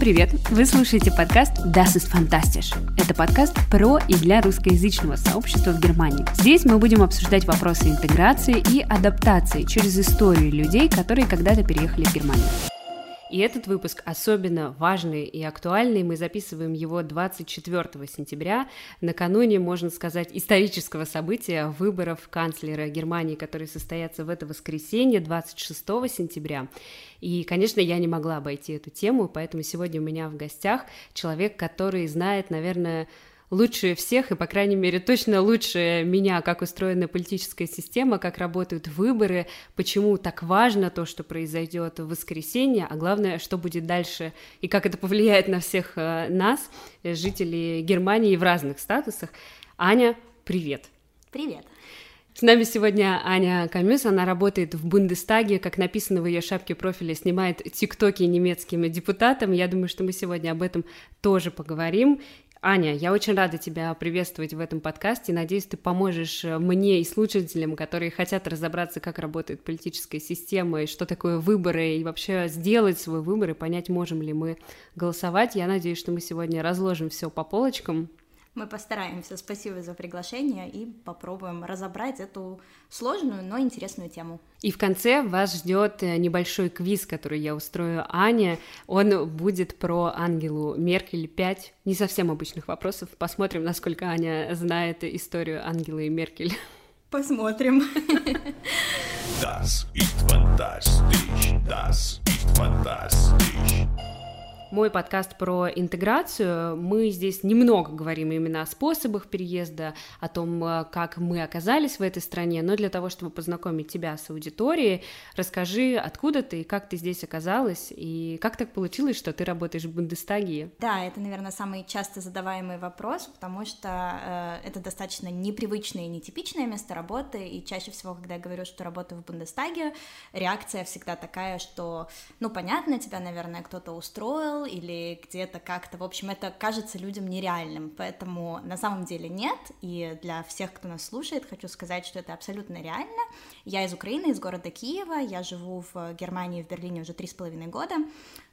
Всем привет! Вы слушаете подкаст Das ist Fantastisch. Это подкаст про и для русскоязычного сообщества в Германии. Здесь мы будем обсуждать вопросы интеграции и адаптации через историю людей, которые когда-то переехали в Германию. И этот выпуск особенно важный и актуальный. Мы записываем его 24 сентября, накануне, можно сказать, исторического события выборов канцлера Германии, которые состоятся в это воскресенье, 26 сентября. И, конечно, я не могла обойти эту тему, поэтому сегодня у меня в гостях человек, который знает, наверное, лучше всех и, по крайней мере, точно лучше меня, как устроена политическая система, как работают выборы, почему так важно то, что произойдет в воскресенье, а главное, что будет дальше и как это повлияет на всех нас, жителей Германии в разных статусах. Аня, привет! Привет! С нами сегодня Аня Камюс, она работает в Бундестаге, как написано в ее шапке профиля, снимает тиктоки немецким депутатам. Я думаю, что мы сегодня об этом тоже поговорим. Аня, я очень рада тебя приветствовать в этом подкасте. Надеюсь, ты поможешь мне и слушателям, которые хотят разобраться, как работает политическая система и что такое выборы, и вообще сделать свой выбор и понять, можем ли мы голосовать. Я надеюсь, что мы сегодня разложим все по полочкам. Мы постараемся. Спасибо за приглашение и попробуем разобрать эту сложную, но интересную тему. И в конце вас ждет небольшой квиз, который я устрою Ане. Он будет про Ангелу Меркель. 5 не совсем обычных вопросов. Посмотрим, насколько Аня знает историю Ангелы Меркель. Посмотрим. Das ist fantastisch, das ist fantastisch. Мой подкаст про интеграцию. Мы здесь немного говорим именно о способах переезда, о том, как мы оказались в этой стране, но для того, чтобы познакомить тебя с аудиторией, расскажи, откуда ты, как ты здесь оказалась, и как так получилось, что ты работаешь в Бундестаге? Да, это, наверное, самый часто задаваемый вопрос, потому что это достаточно непривычное и нетипичное место работы, и чаще всего, когда я говорю, что работаю в Бундестаге, реакция всегда такая, что, ну, понятно, тебя, наверное, кто-то устроил, или где-то как-то, в общем, это кажется людям нереальным, поэтому на самом деле нет, и для всех, кто нас слушает, хочу сказать, что это абсолютно реально. Я из Украины, из города Киева, я живу в Германии, в Берлине уже 3,5 года,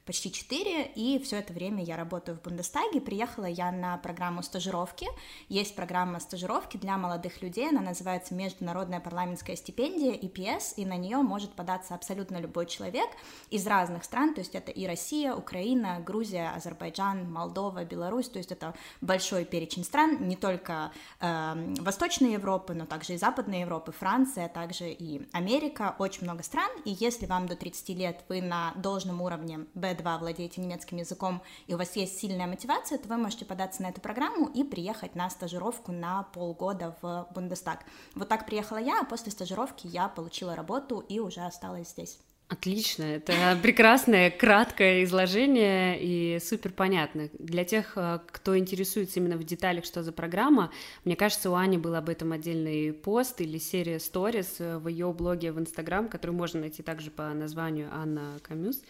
почти 4, и все это время я работаю в Бундестаге. Приехала я на программу стажировки. Есть программа стажировки для молодых людей, она называется Международная парламентская стипендия, EPS, и на нее может податься абсолютно любой человек из разных стран, то есть это и Россия, Украина, Грузия, Азербайджан, Молдова, Беларусь, то есть это большой перечень стран, не только Восточной Европы, но также и Западной Европы, Франция, также и Америка, очень много стран, и если вам до 30 лет вы на должном уровне B2 владеете немецким языком, и у вас есть сильная мотивация, то вы можете податься на эту программу и приехать на стажировку на полгода в Бундестаг. Вот так приехала я, а после стажировки я получила работу и уже осталась здесь. Отлично, это прекрасное, краткое изложение и супер понятно. Для тех, кто интересуется именно в деталях, что за программа, мне кажется, у Ани был об этом отдельный пост или серия сторис в ее блоге в Инстаграм, который можно найти также по названию Анна Камюс,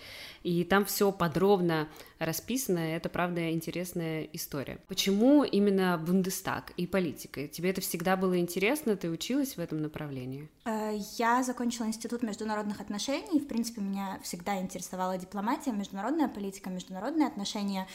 и там все подробно расписано, это, правда, интересная история. Почему именно Бундестаг и политика? Тебе это всегда было интересно, ты училась в этом направлении? Я закончила Институт международных отношений. В принципе, меня всегда интересовала дипломатия, международная политика, международные отношения.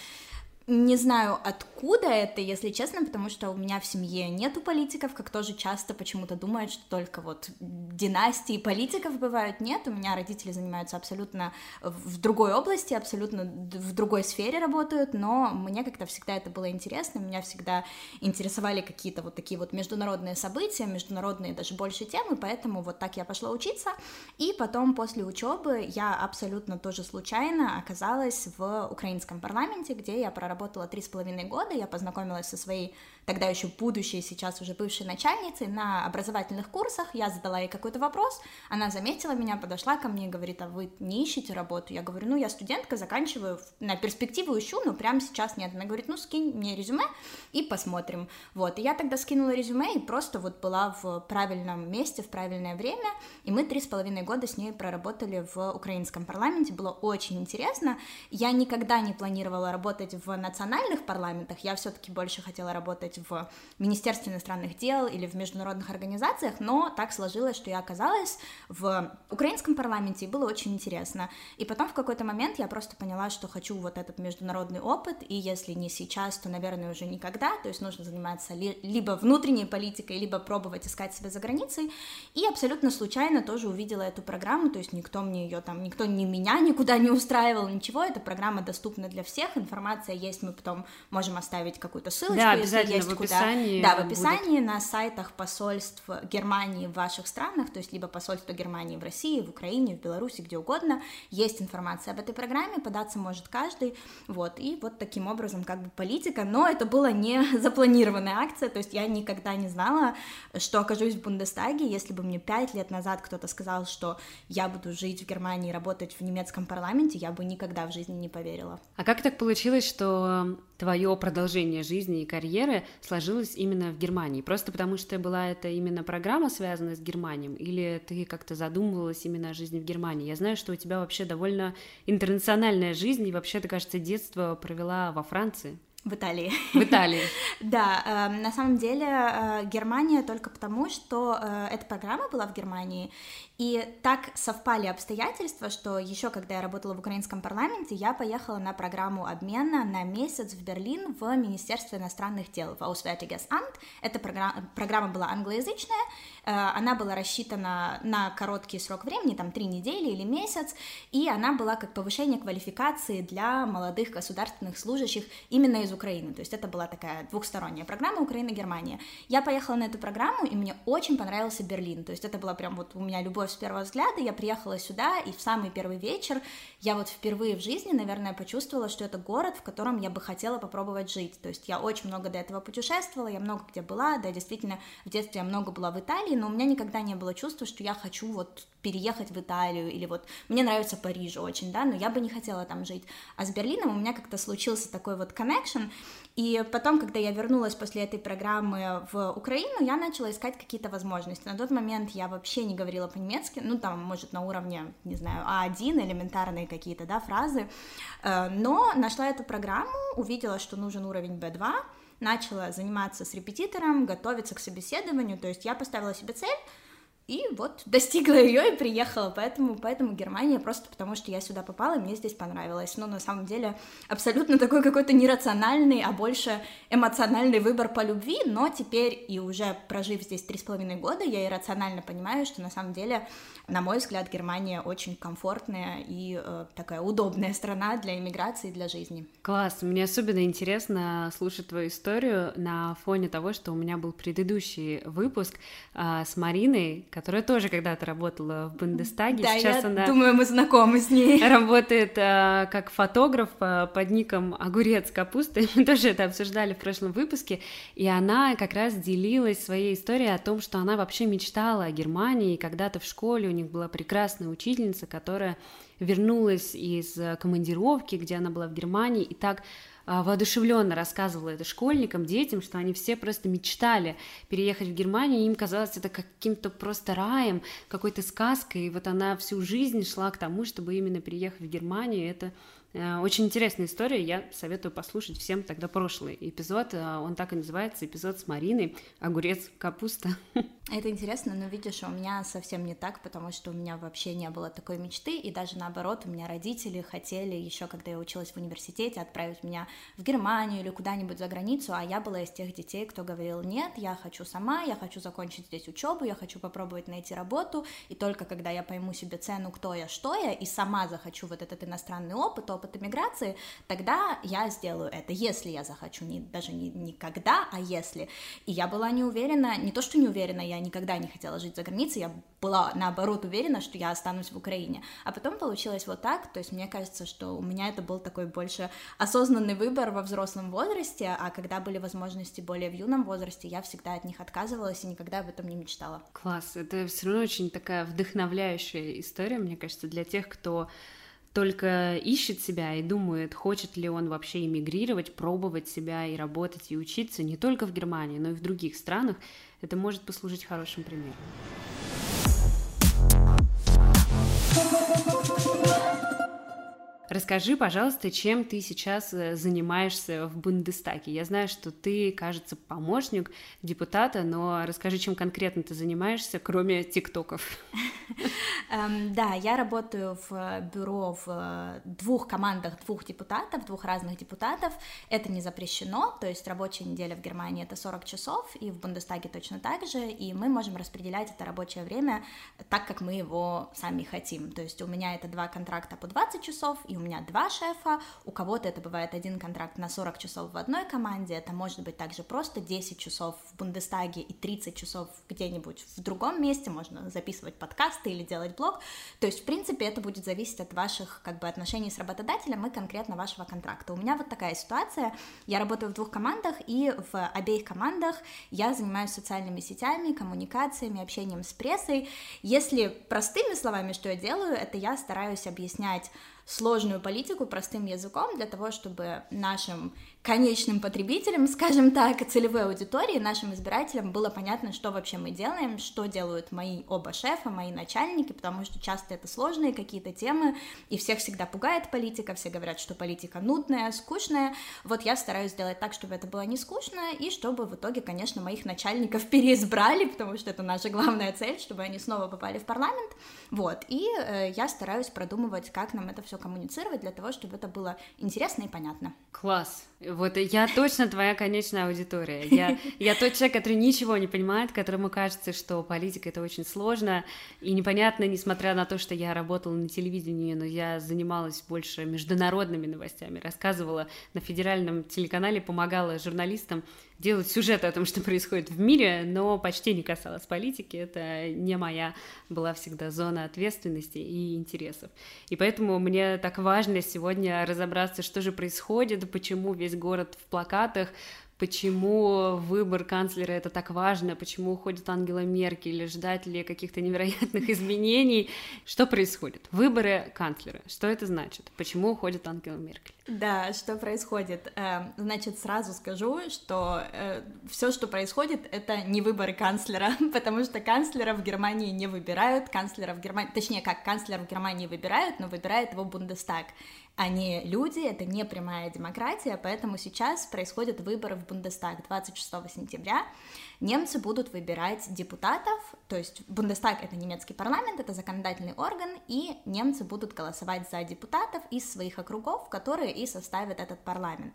Не знаю, откуда это, если честно, потому что у меня в семье нету политиков, как тоже часто почему-то думают, что только вот династии политиков бывают. Нет, у меня родители занимаются абсолютно в другой области, абсолютно в другой сфере работают, но мне как-то всегда это было интересно, меня всегда интересовали какие-то вот такие вот международные события, международные даже больше темы, поэтому вот так я пошла учиться, и потом после учебы я абсолютно тоже случайно оказалась в украинском парламенте, где я проработала 3,5 года, я познакомилась со своей тогда еще будущей, сейчас уже бывшей начальницей на образовательных курсах, я задала ей какой-то вопрос, она заметила меня, подошла ко мне и говорит: а вы не ищете работу? Я говорю: ну, я студентка, заканчиваю, на перспективу ищу, но прямо сейчас нет. Она говорит: ну, скинь мне резюме и посмотрим. Вот, и я тогда скинула резюме и просто вот была в правильном месте, в правильное время, и мы 3,5 года с ней проработали в украинском парламенте, было очень интересно. Я никогда не планировала работать в национальных парламентах, я все-таки больше хотела работать работать в Министерстве иностранных дел или в международных организациях, но так сложилось, что я оказалась в украинском парламенте, и было очень интересно. И потом в какой-то момент я просто поняла, что хочу вот этот международный опыт, и если не сейчас, то, наверное, уже никогда, то есть нужно заниматься либо внутренней политикой, либо пробовать искать себя за границей, и абсолютно случайно тоже увидела эту программу, то есть никто ни меня никуда не устраивал, ничего, эта программа доступна для всех, информация есть, мы потом можем оставить какую-то ссылочку, да, если есть в описании куда. Да, в описании будут. На сайтах посольств Германии в ваших странах, то есть либо посольство Германии в России, в Украине, в Беларуси, где угодно, есть информация об этой программе, податься может каждый, вот, и вот таким образом как бы политика, но это была не запланированная акция, то есть я никогда не знала, что окажусь в Бундестаге, если бы мне 5 лет назад кто-то сказал, что я буду жить в Германии и работать в немецком парламенте, я бы никогда в жизни не поверила. А как так получилось, что твое продолжение жизни и карьеры сложилось именно в Германии? Просто потому, что была это именно программа, связанная с Германией, или ты как-то задумывалась именно о жизни в Германии? Я знаю, что у тебя вообще довольно интернациональная жизнь, и вообще, ты, кажется, детство провела во Франции. В Италии. Да, на самом деле Германия только потому, что эта программа была в Германии, и так совпали обстоятельства, что еще когда я работала в украинском парламенте, я поехала на программу обмена на месяц в Берлин в Министерство иностранных дел, в Auswärtiges Amt. Эта программа была англоязычная, она была рассчитана на короткий срок времени, там 3 недели или месяц, и она была как повышение квалификации для молодых государственных служащих именно из Украины, то есть это была такая двухсторонняя программа Украина-Германия. Я поехала на эту программу, и мне очень понравился Берлин, то есть это была прям вот у меня любовь с первого взгляда, я приехала сюда, и в самый первый вечер я вот впервые в жизни, наверное, почувствовала, что это город, в котором я бы хотела попробовать жить, то есть я очень много до этого путешествовала, я много где была, да, действительно, в детстве я много была в Италии, но у меня никогда не было чувства, что я хочу вот переехать в Италию, или вот мне нравится Париж очень, да, но я бы не хотела там жить, а с Берлином у меня как-то случился такой вот connection, и потом, когда я вернулась после этой программы в Украину, я начала искать какие-то возможности, на тот момент я вообще не говорила по-немецки, ну, там, может, на уровне, не знаю, А1, элементарные какие-то, да, фразы, но нашла эту программу, увидела, что нужен уровень B2, начала заниматься с репетитором, готовиться к собеседованию, то есть я поставила себе цель, и вот достигла ее и приехала, поэтому Германия, просто потому что я сюда попала, и мне здесь понравилось. Но на самом деле абсолютно такой какой-то нерациональный, а больше эмоциональный выбор по любви, но теперь и уже прожив здесь 3,5 года, я и рационально понимаю, что на самом деле, на мой взгляд, Германия очень комфортная и такая удобная страна для иммиграции и для жизни. Класс, мне особенно интересно слушать твою историю на фоне того, что у меня был предыдущий выпуск с Мариной, которая тоже когда-то работала в Бундестаге. Да, сейчас я думаю, мы знакомы с ней. Работает как фотограф под ником «Огурец с капустой». Мы тоже это обсуждали в прошлом выпуске. И она как раз делилась своей историей о том, что она вообще мечтала о Германии. Когда-то в школе у них была прекрасная учительница, которая вернулась из командировки, где она была в Германии, и так воодушевленно рассказывала это школьникам, детям, что они все просто мечтали переехать в Германию, и им казалось это каким-то просто раем, какой-то сказкой, и вот она всю жизнь шла к тому, чтобы именно переехать в Германию, это очень интересная история, я советую послушать всем тогда прошлый эпизод, он так и называется, эпизод с Мариной «Огурец, капуста». Это интересно, но видишь, у меня совсем не так, потому что у меня вообще не было такой мечты, и даже наоборот, у меня родители хотели еще, когда я училась в университете, отправить меня в Германию или куда-нибудь за границу, а я была из тех детей, кто говорил: нет, я хочу сама, я хочу закончить здесь учебу, я хочу попробовать найти работу, и только когда я пойму себе цену, кто я, что я, и сама захочу вот этот иностранный опыт эмиграции, тогда я сделаю это, если я захочу, даже не когда, а если. И я была не уверена, не то что не уверена, я никогда не хотела жить за границей, я была наоборот уверена, что я останусь в Украине. А потом получилось вот так, то есть мне кажется, что у меня это был такой больше осознанный выбор во взрослом возрасте, а когда были возможности более в юном возрасте, я всегда от них отказывалась и никогда об этом не мечтала. Класс, это все равно очень такая вдохновляющая история, мне кажется, для тех, кто только ищет себя и думает, хочет ли он вообще эмигрировать, пробовать себя и работать, и учиться не только в Германии, но и в других странах, это может послужить хорошим примером. Расскажи, пожалуйста, чем ты сейчас занимаешься в Бундестаге. Я знаю, что ты, кажется, помощник депутата, но расскажи, чем конкретно ты занимаешься, кроме тиктоков. Да, я работаю в бюро в двух командах двух разных депутатов. Это не запрещено, то есть рабочая неделя в Германии — это 40 часов, и в Бундестаге точно так же, и мы можем распределять это рабочее время так, как мы его сами хотим. То есть у меня это два контракта по 20 часов, и у меня два шефа, у кого-то это бывает один контракт на 40 часов в одной команде, это может быть также просто 10 часов в Бундестаге и 30 часов где-нибудь в другом месте, можно записывать подкасты или делать блог, то есть, в принципе, это будет зависеть от ваших, как бы, отношений с работодателем и конкретно вашего контракта. У меня вот такая ситуация, я работаю в двух командах, и в обеих командах я занимаюсь социальными сетями, коммуникациями, общением с прессой. Если простыми словами, что я делаю, это я стараюсь объяснять сложную политику простым языком для того, чтобы нашим конечным потребителям, скажем так, целевой аудитории, нашим избирателям было понятно, что вообще мы делаем, что делают мои оба шефа, мои начальники, потому что часто это сложные какие-то темы, и всех всегда пугает политика, все говорят, что политика нудная, скучная. Вот я стараюсь сделать так, чтобы это было не скучно, и чтобы в итоге, конечно, моих начальников переизбрали, потому что это наша главная цель, чтобы они снова попали в парламент. Вот, и я стараюсь продумывать, как нам это все коммуницировать для того, чтобы это было интересно и понятно. Класс! Вот я точно твоя конечная аудитория. Я тот человек, который ничего не понимает, которому кажется, что политика — это очень сложно и непонятно, несмотря на то, что я работала на телевидении, но я занималась больше международными новостями, рассказывала на федеральном телеканале, помогала журналистам делать сюжеты о том, что происходит в мире, но почти не касалась политики. Это не моя была всегда зона ответственности и интересов. И поэтому мне так важно сегодня разобраться, что же происходит, почему весь город в плакатах, почему выбор канцлера — это так важно, почему уходит Ангела Меркель, ждать ли каких-то невероятных изменений, что происходит? Выборы канцлера, что это значит? Почему уходит Ангела Меркель? Да, что происходит? Значит, сразу скажу, что все, что происходит, это не выборы канцлера, потому что канцлера в Германии не выбирают, канцлера в Германии выбирают, но выбирает его Бундестаг. Они люди, это не прямая демократия, поэтому сейчас происходят выборы в Бундестаг 26 сентября. Немцы будут выбирать депутатов, то есть Бундестаг — это немецкий парламент, это законодательный орган, и немцы будут голосовать за депутатов из своих округов, которые и составят этот парламент.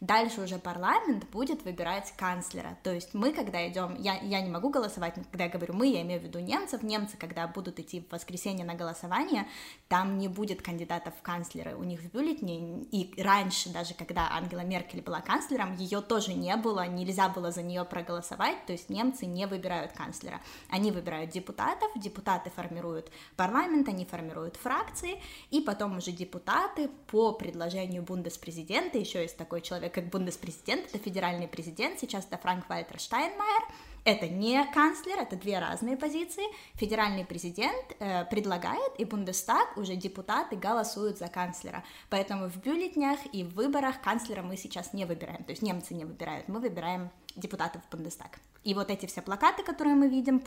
Дальше уже парламент будет выбирать канцлера, то есть мы, когда идем, я не могу голосовать, но когда я говорю «мы», я имею в виду немцев, немцы, когда будут идти в воскресенье на голосование, там не будет кандидатов в канцлеры, у них в бюллетне, и раньше даже, когда Ангела Меркель была канцлером, ее тоже не было, нельзя было за нее проголосовать, то есть немцы не выбирают канцлера, они выбирают депутатов, депутаты формируют парламент, они формируют фракции, и потом уже депутаты по предложению бундеспрезидента, еще есть такой человек, как бундеспрезидент, это федеральный президент, сейчас это Франк-Вальтер Штайнмайер, это не канцлер, это две разные позиции, федеральный президент предлагает, и Бундестаг, уже депутаты голосуют за канцлера, поэтому в бюллетнях и в выборах канцлера мы сейчас не выбираем, то есть немцы не выбирают, мы выбираем депутатов в Бундестаг. И вот эти все плакаты, которые мы видим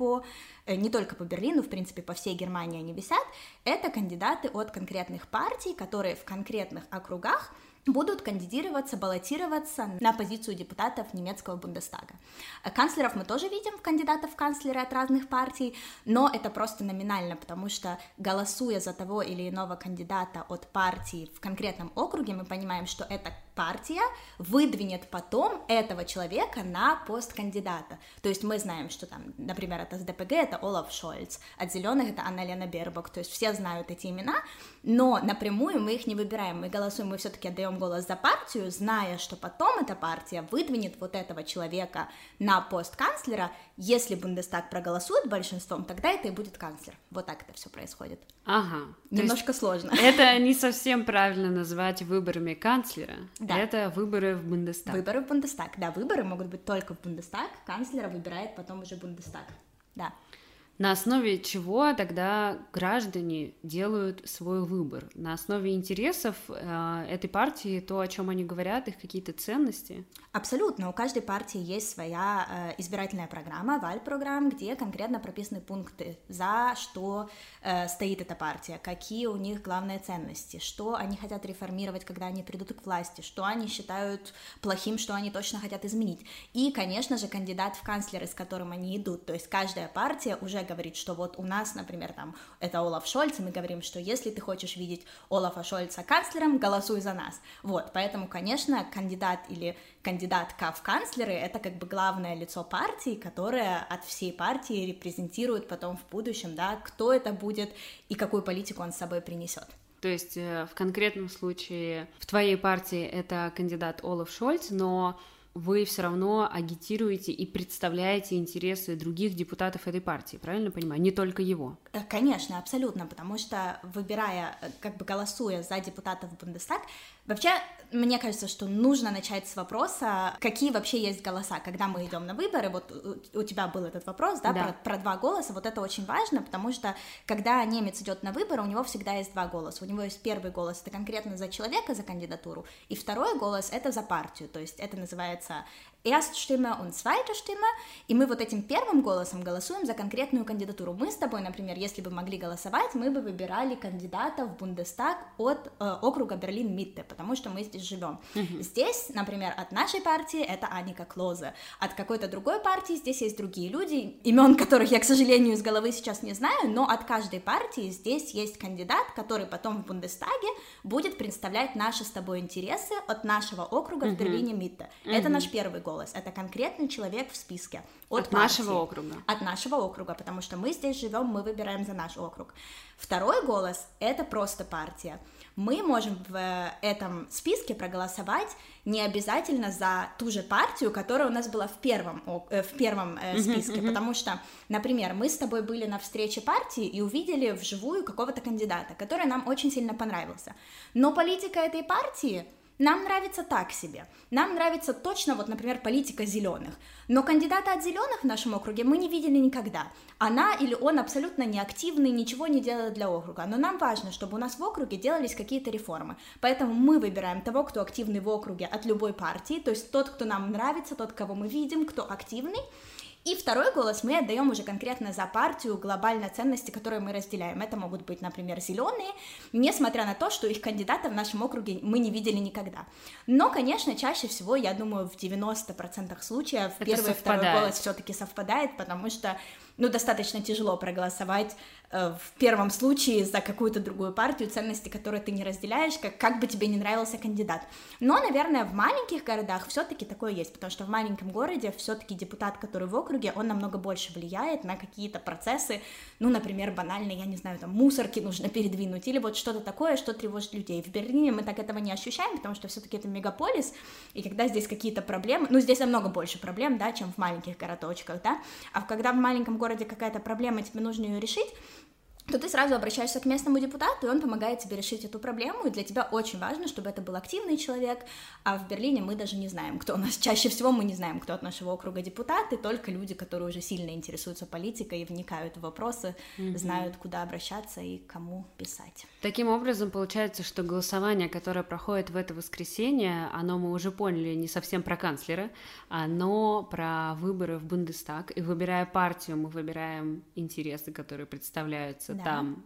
не только по Берлину, в принципе, по всей Германии они висят, это кандидаты от конкретных партий, которые в конкретных округах будут кандидироваться, баллотироваться на позицию депутатов немецкого Бундестага. Канцлеров мы тоже видим, кандидатов в канцлеры от разных партий, но это просто номинально, потому что, голосуя за того или иного кандидата от партии в конкретном округе, мы понимаем, что эта партия выдвинет потом этого человека на пост кандидата. То есть мы знаем, что там, например, от СДПГ это Олаф Шольц, от Зеленых это Анналена Бербок, то есть все знают эти имена, но напрямую мы их не выбираем, мы голосуем, мы все-таки отдаем голос за партию, зная, что потом эта партия выдвинет вот этого человека на пост канцлера, если Бундестаг проголосует большинством, тогда это и будет канцлер. Вот так это все происходит. Ага. Немножко сложно. Это не совсем правильно называть выборами канцлера, да. Это выборы в Бундестаг. Выборы в Бундестаг, да, выборы могут быть только в Бундестаг, канцлера выбирает потом уже Бундестаг, да. На основе чего тогда граждане делают свой выбор? На основе интересов этой партии, то, о чем они говорят, их какие-то ценности? Абсолютно. У каждой партии есть своя избирательная программа, Wahlprogramm, где конкретно прописаны пункты, за что стоит эта партия, какие у них главные ценности, что они хотят реформировать, когда они придут к власти, что они считают плохим, что они точно хотят изменить. И, конечно же, кандидат в канцлеры, с которым они идут. То есть каждая партия уже говорит, что вот у нас, например, там, это Олаф Шольц, и мы говорим, что если ты хочешь видеть Олафа Шольца канцлером, голосуй за нас. Вот, поэтому, конечно, кандидат или кандидатка в канцлеры — это как бы главное лицо партии, которое от всей партии репрезентирует потом в будущем, да, кто это будет и какую политику он с собой принесет. То есть в конкретном случае в твоей партии это кандидат Олаф Шольц, но вы все равно агитируете и представляете интересы других депутатов этой партии, правильно понимаю? Не только его. Конечно, абсолютно, потому что, выбирая, как бы голосуя за депутатов в Бундестаг, вообще, мне кажется, что нужно начать с вопроса, какие вообще есть голоса, когда мы идем на выборы. Вот у тебя был этот вопрос, да, про два голоса, вот это очень важно, потому что, когда немец идет на выборы, у него всегда есть два голоса. У него есть первый голос, это конкретно за человека, за кандидатуру, и второй голос, это за партию, то есть это называется Erststimme und zweite Stimme, и мы вот этим первым голосом голосуем за конкретную кандидатуру. Мы с тобой, например, если бы могли голосовать, мы бы выбирали кандидата в Бундестаг от округа Берлин-Митте, потому что мы здесь живем. Здесь, например, от нашей партии это Анника Клозе, от какой-то другой партии здесь есть другие люди, имен которых я, к сожалению, из головы сейчас не знаю, но от каждой партии здесь есть кандидат, который потом в Бундестаге будет представлять наши с тобой интересы от нашего округа в Берлине-Митте. Это наш первый голос, это конкретный человек в списке от партии, нашего округа. От нашего округа, потому что мы здесь живем, мы выбираем за наш округ. Второй голос — это просто партия. Мы можем в этом списке проголосовать не обязательно за ту же партию, которая у нас была в первом списке, потому что, например, мы с тобой были на встрече партии и увидели вживую какого-то кандидата, который нам очень сильно понравился. Но политика этой партии нам нравится так себе, нам нравится точно, вот, например, политика зеленых, но кандидата от зеленых в нашем округе мы не видели никогда, она или он абсолютно неактивный, ничего не делает для округа, но нам важно, чтобы у нас в округе делались какие-то реформы, поэтому мы выбираем того, кто активный в округе от любой партии, то есть тот, кто нам нравится, тот, кого мы видим, кто активный. И второй голос мы отдаем уже конкретно за партию, глобальные ценности, которые мы разделяем. Это могут быть, например, зеленые, несмотря на то, что их кандидата в нашем округе мы не видели никогда. Но, конечно, чаще всего, я думаю, в 90% случаев первый и второй голос все-таки совпадает, потому что, ну, достаточно тяжело проголосовать в первом случае за какую-то другую партию, ценности, которые ты не разделяешь, как бы тебе не нравился кандидат. Но, наверное, в маленьких городах все-таки такое есть, потому что в маленьком городе все-таки депутат, который в округе, он намного больше влияет на какие-то процессы, ну, например, банально, я не знаю, там, мусорки нужно передвинуть или вот что-то такое, что тревожит людей. В Берлине мы так этого не ощущаем, потому что все-таки это мегаполис, и когда здесь какие-то проблемы, ну, здесь намного больше проблем, да, чем в маленьких городочках, да, а когда в маленьком городе какая-то проблема, тебе нужно ее решить, то ты сразу обращаешься к местному депутату, и он помогает тебе решить эту проблему, и для тебя очень важно, чтобы это был активный человек, а в Берлине мы даже не знаем, кто у нас, чаще всего мы не знаем, кто от нашего округа депутаты, только люди, которые уже сильно интересуются политикой и вникают в вопросы, знают, куда обращаться и кому писать. Таким образом, получается, что голосование, которое проходит в это воскресенье, оно, мы уже поняли, не совсем про канцлера, но про выборы в Бундестаг, и выбирая партию, мы выбираем интересы, которые представляются там,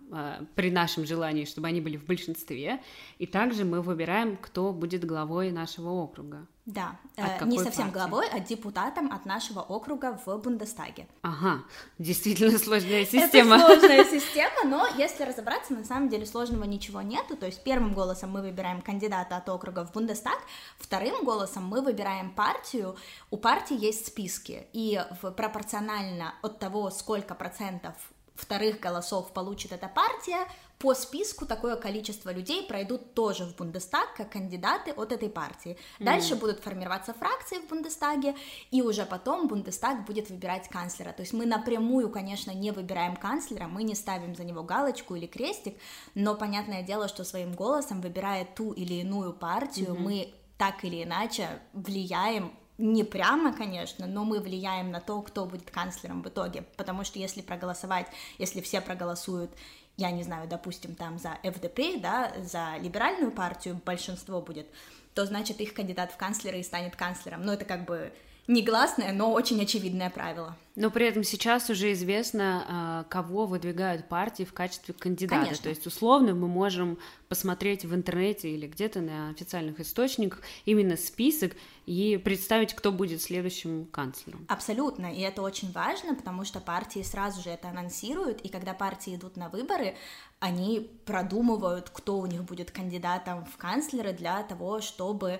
при нашем желании, чтобы они были в большинстве, и также мы выбираем, кто будет главой нашего округа. Да, не совсем главой, а депутатом от нашего округа в Бундестаге. Ага, действительно сложная система. Это сложная система, но если разобраться, на самом деле сложного ничего нету, то есть первым голосом мы выбираем кандидата от округа в Бундестаг, вторым голосом мы выбираем партию, у партии есть списки, и пропорционально от того, сколько процентов вторых голосов получит эта партия, по списку такое количество людей пройдут тоже в Бундестаг, как кандидаты от этой партии. Дальше будут формироваться фракции в Бундестаге, и уже потом Бундестаг будет выбирать канцлера. То есть мы напрямую, конечно, не выбираем канцлера, мы не ставим за него галочку или крестик, но понятное дело, что своим голосом, выбирая ту или иную партию, мы так или иначе влияем не прямо, конечно, но мы влияем на то, кто будет канцлером в итоге, потому что если проголосовать, если все проголосуют, я не знаю, допустим, там за ФДП, да, за либеральную партию большинство будет, то значит их кандидат в канцлеры и станет канцлером, но это как бы негласное, но очень очевидное правило. Но при этом сейчас уже известно, кого выдвигают партии в качестве кандидата. Конечно. То есть, условно, мы можем посмотреть в интернете или где-то на официальных источниках именно список и представить, кто будет следующим канцлером. Абсолютно, и это очень важно, потому что партии сразу же это анонсируют, и когда партии идут на выборы, они продумывают, кто у них будет кандидатом в канцлеры для того, чтобы...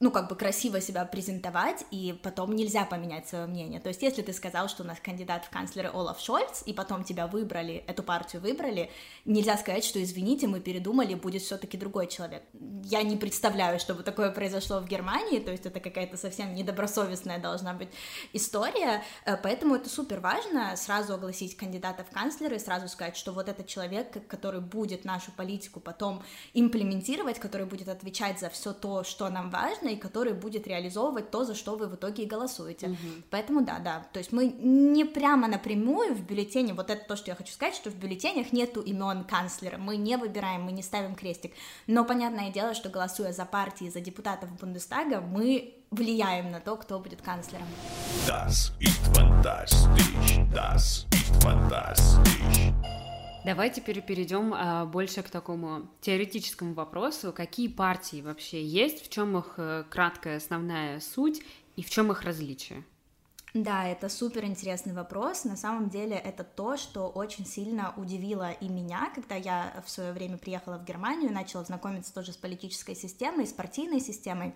ну, как бы красиво себя презентовать, и потом нельзя поменять свое мнение. То есть, если ты сказал, что у нас кандидат в канцлеры Олаф Шольц, и потом тебя выбрали, эту партию выбрали, нельзя сказать, что, извините, мы передумали, будет все-таки другой человек. Я не представляю, чтобы такое произошло в Германии, то есть это какая-то совсем недобросовестная должна быть история, поэтому это супер важно, сразу огласить кандидата в канцлеры, сразу сказать, что вот этот человек, который будет нашу политику потом имплементировать, который будет отвечать за все то, что нам важно, и который будет реализовывать то, за что вы в итоге и голосуете. Угу. Поэтому да, то есть мы не прямо напрямую в бюллетене, вот это то, что я хочу сказать, что в бюллетенях нету имен канцлера, мы не выбираем, мы не ставим крестик, но понятное дело, что голосуя за партии, за депутатов Бундестага, мы влияем на то, кто будет канцлером. Das ist fantastisch, das ist fantastisch. Давай теперь перейдем больше к такому теоретическому вопросу. Какие партии вообще есть, в чем их краткая основная суть и в чем их различия? Да, это суперинтересный вопрос. На самом деле это то, что очень сильно удивило и меня, когда я в свое время приехала в Германию и начала знакомиться тоже с политической системой, с партийной системой.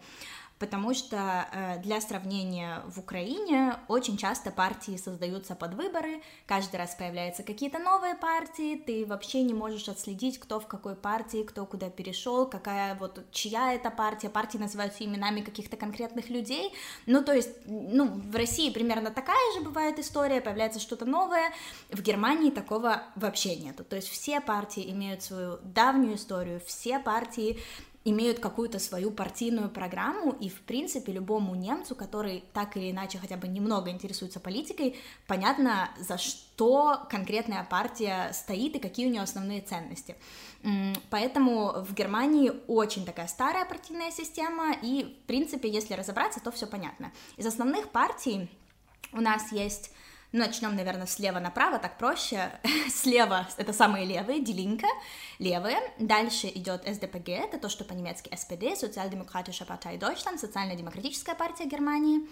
Потому что для сравнения в Украине очень часто партии создаются под выборы, каждый раз появляются какие-то новые партии, ты вообще не можешь отследить, кто в какой партии, кто куда перешел, какая вот чья это партия, партии называются именами каких-то конкретных людей, ну то есть, ну в России примерно такая же бывает история, появляется что-то новое, в Германии такого вообще нету, то есть все партии имеют свою давнюю историю, все партии имеют какую-то свою партийную программу, и, в принципе, любому немцу, который так или иначе хотя бы немного интересуется политикой, понятно, за что конкретная партия стоит и какие у нее основные ценности. Поэтому в Германии очень такая старая партийная система, и, в принципе, если разобраться, то все понятно. Из основных партий у нас есть... Ну, начнем, наверное, слева направо, так проще. Слева это самые левые, Die Linke, левые. Дальше идет СДПГ, это то, что по-немецки СПД, Социал-демократическая партия Deutschland, Социально-демократическая партия Германии.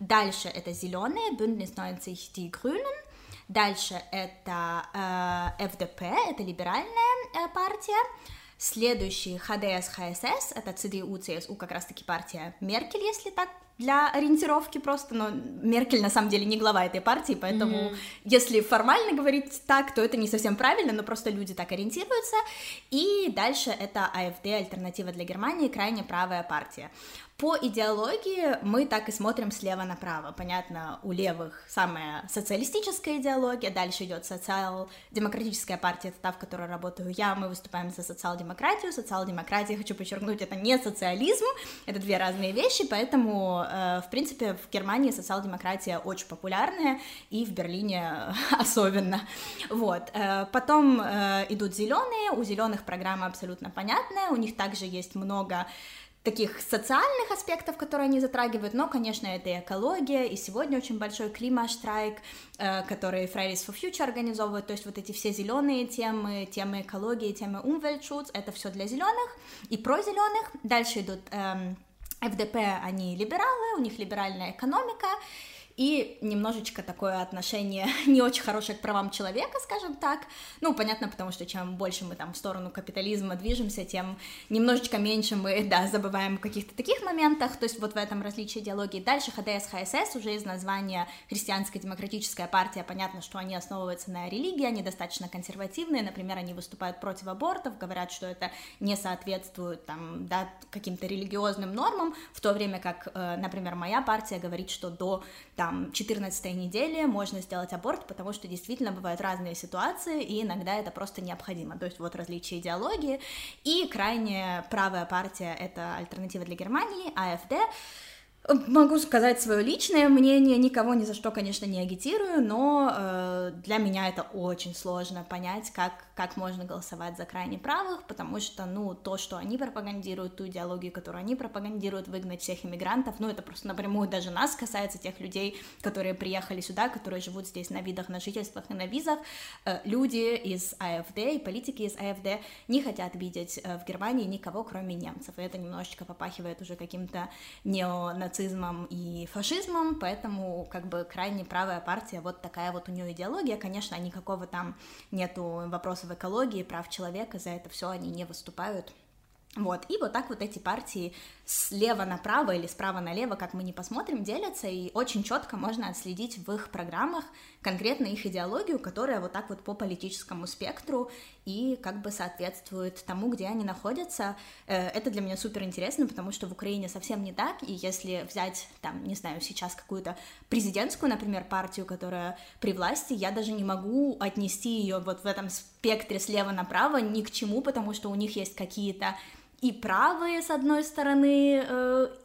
Дальше это зеленые, Bündnis 90, Ди Грюнен. Дальше это ФДП, это либеральная партия. Следующий ХДС, ХСС, это CDU, CSU, как раз-таки партия Меркель, если так, для ориентировки просто, но Меркель на самом деле не глава этой партии, поэтому если формально говорить так, то это не совсем правильно, но просто люди так ориентируются. И дальше это АФД, альтернатива для Германии, крайне правая партия. По идеологии мы так и смотрим слева направо. Понятно, у левых самая социалистическая идеология, дальше идет социал-демократическая партия, это та, в которой работаю я, мы выступаем за социал-демократию. Социал-демократия, хочу подчеркнуть, это не социализм, это две разные вещи, поэтому, в принципе, в Германии социал-демократия очень популярная, и в Берлине особенно. Вот. Потом идут зеленые, у зеленых программа абсолютно понятная, у них также есть много... таких социальных аспектов, которые они затрагивают, но, конечно, это и экология, и сегодня очень большой климаштрайк, который Fridays for Future организовывают, то есть вот эти все зеленые темы, темы экологии, темы Umweltschutz, это все для зеленых и про зеленых. Дальше идут ФДП, они либералы, у них либеральная экономика, и немножечко такое отношение не очень хорошее к правам человека, скажем так. Ну, понятно, потому что чем больше мы там в сторону капитализма движемся, тем немножечко меньше мы, да, забываем о каких-то таких моментах, то есть вот в этом различии идеологии. Дальше ХДС, ХСС, уже из названия Христианская демократическая партия, понятно, что они основываются на религии, они достаточно консервативные, например, они выступают против абортов, говорят, что это не соответствует там, да, каким-то религиозным нормам, в то время как, например, моя партия говорит, что до... 14-й неделе можно сделать аборт, потому что действительно бывают разные ситуации, и иногда это просто необходимо, то есть вот различие идеологии, и крайне правая партия — это альтернатива для Германии, АФД. Могу сказать свое личное мнение, никого ни за что, конечно, не агитирую, но для меня это очень сложно понять, как можно голосовать за крайне правых, потому что, ну, то, что они пропагандируют, ту идеологию, которую они пропагандируют, выгнать всех иммигрантов, ну, это просто напрямую даже нас касается, тех людей, которые приехали сюда, которые живут здесь на видах, на жительствах и на визах. Люди из АФД и политики из АФД не хотят видеть в Германии никого, кроме немцев, и это немножечко попахивает уже каким-то неонацизмом и фашизмом, поэтому как бы крайне правая партия, вот такая вот у нее идеология, конечно, никакого там нету вопросов экологии, прав человека, за это все они не выступают. Вот, и вот так вот эти партии слева направо или справа налево, как мы не посмотрим, делятся, и очень четко можно отследить в их программах конкретно их идеологию, которая вот так вот по политическому спектру и как бы соответствует тому, где они находятся. Это для меня супер интересно, потому что в Украине совсем не так, и если взять, там, не знаю, сейчас какую-то президентскую, например, партию, которая при власти, я даже не могу отнести ее вот в этом спектре слева направо ни к чему, потому что у них есть какие-то и правые, с одной стороны,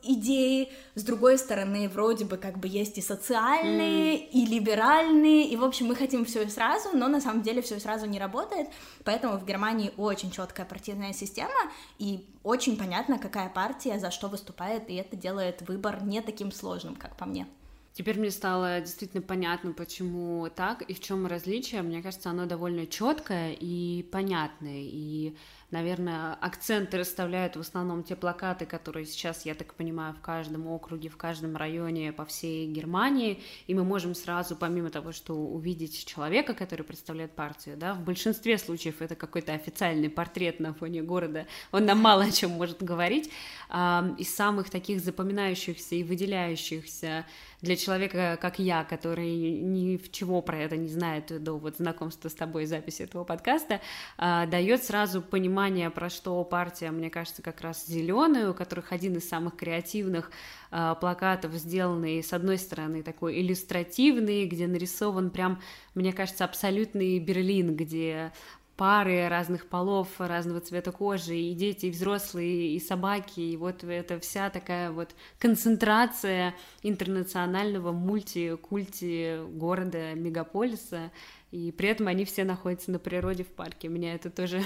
идеи, с другой стороны, вроде бы как бы есть и социальные, и либеральные, и, в общем, мы хотим все и сразу, но на самом деле все и сразу не работает, поэтому в Германии очень четкая партийная система, и очень понятно, какая партия за что выступает, и это делает выбор не таким сложным, как по мне. Теперь мне стало действительно понятно, почему так и в чем различие. Мне кажется, оно довольно четкое и понятное. И, наверное, акценты расставляют в основном те плакаты, которые сейчас, я так понимаю, в каждом округе, в каждом районе по всей Германии. И мы можем сразу, помимо того, что увидеть человека, который представляет партию, да, в большинстве случаев это какой-то официальный портрет на фоне города, он нам мало о чем может говорить. Из самых таких запоминающихся и выделяющихся для человека, как я, который ни в чего про это не знает до вот знакомства с тобой и записи этого подкаста, дает сразу понимание, про что партия, мне кажется, как раз зеленая, у которых один из самых креативных плакатов, сделанный, с одной стороны, такой иллюстративный, где нарисован прям, мне кажется, абсолютный Берлин, где пары разных полов, разного цвета кожи, и дети, и взрослые, и собаки, и вот это вся такая вот концентрация интернационального мультикульти города, мегаполиса, и при этом они все находятся на природе в парке, меня это тоже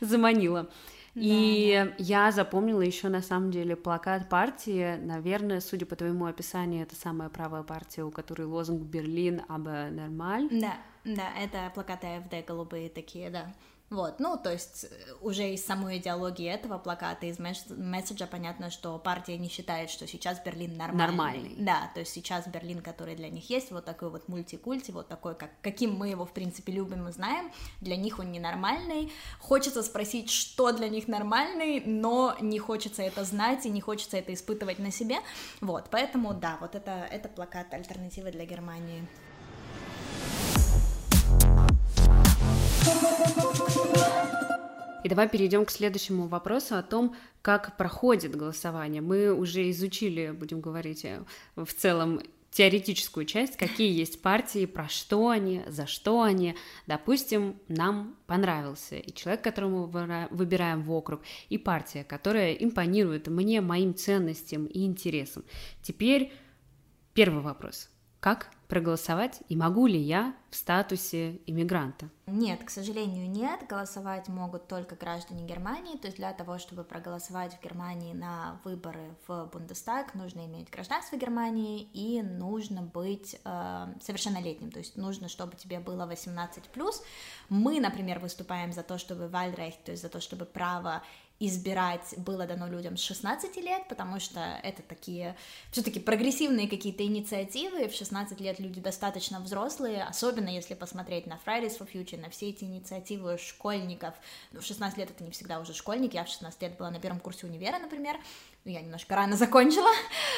заманило. И я запомнила еще на самом деле плакат партии, наверное, судя по твоему описанию, это самая правая партия, у которой лозунг «Берлин, aber normal». Да, да, это плакаты АФД голубые такие, да. Вот, ну, то есть уже из самой идеологии этого плаката, из месседжа понятно, что партия не считает, что сейчас Берлин нормальный. Да, то есть сейчас Берлин, который для них есть, вот такой вот мультикульти, вот такой, каким мы его, в принципе, любим и знаем, для них он ненормальный. Хочется спросить, что для них нормальный, но не хочется это знать и не хочется это испытывать на себе. Вот, поэтому, да, вот это плакат альтернативы для Германии. И давай перейдем к следующему вопросу о том, как проходит голосование. Мы уже изучили, будем говорить, в целом теоретическую часть, какие есть партии, про что они, за что они. Допустим, нам понравился и человек, которого мы выбираем в округ, и партия, которая импонирует мне, моим ценностям и интересам. Теперь первый вопрос. Как проголосовать и могу ли я в статусе иммигранта? Нет, к сожалению, нет. Голосовать могут только граждане Германии, то есть для того, чтобы проголосовать в Германии на выборы в Бундестаг, нужно иметь гражданство Германии и нужно быть совершеннолетним, то есть нужно, чтобы тебе было 18+. Мы, например, выступаем за то, чтобы Wahlrecht, то есть за то, чтобы право избирать было дано людям с 16 лет, потому что это такие все-таки прогрессивные какие-то инициативы, в 16 лет люди достаточно взрослые, особенно если посмотреть на Fridays for Future, на все эти инициативы школьников, ну, в 16 лет это не всегда уже школьник, я в 16 лет была на первом курсе универа, например, я немножко рано закончила,